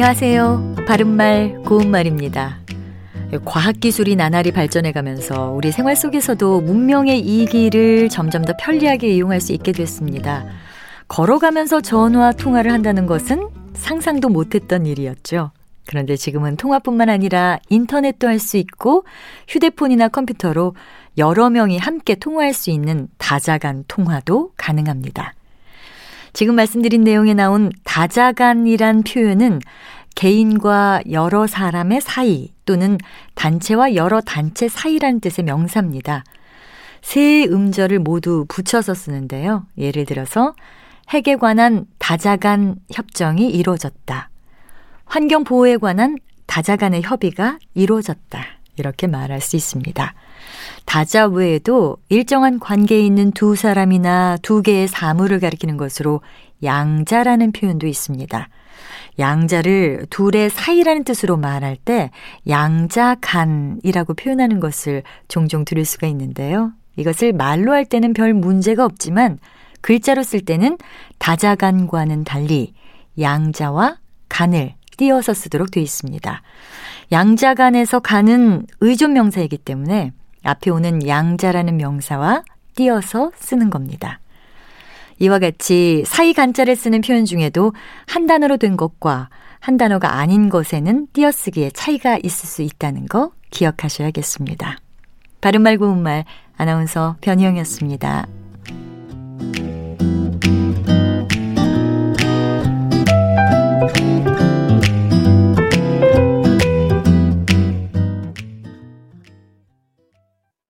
안녕하세요. 바른말 고운말입니다. 과학기술이 나날이 발전해가면서 우리 생활 속에서도 문명의 이기를 점점 더 편리하게 이용할 수 있게 됐습니다. 걸어가면서 전화 통화를 한다는 것은 상상도 못했던 일이었죠. 그런데 지금은 통화뿐만 아니라 인터넷도 할 수 있고 휴대폰이나 컴퓨터로 여러 명이 함께 통화할 수 있는 다자간 통화도 가능합니다. 지금 말씀드린 내용에 나온 다자간이란 표현은 개인과 여러 사람의 사이 또는 단체와 여러 단체 사이라는 뜻의 명사입니다. 세 음절을 모두 붙여서 쓰는데요. 예를 들어서 핵에 관한 다자간 협정이 이루어졌다. 환경 보호에 관한 다자간의 협의가 이루어졌다. 이렇게 말할 수 있습니다. 다자 외에도 일정한 관계에 있는 두 사람이나 두 개의 사물을 가리키는 것으로 양자라는 표현도 있습니다. 양자를 둘의 사이라는 뜻으로 말할 때 양자간이라고 표현하는 것을 종종 들을 수가 있는데요. 이것을 말로 할 때는 별 문제가 없지만 글자로 쓸 때는 다자간과는 달리 양자와 간을 띄어서 쓰도록 되어 있습니다. 양자간에서 간은 의존 명사이기 때문에 앞에 오는 양자라는 명사와 띄어서 쓰는 겁니다. 이와 같이 사이 간자를 쓰는 표현 중에도 한 단어로 된 것과 한 단어가 아닌 것에는 띄어쓰기에 차이가 있을 수 있다는 거 기억하셔야겠습니다. 바른말 고운말 아나운서 변희영이었습니다.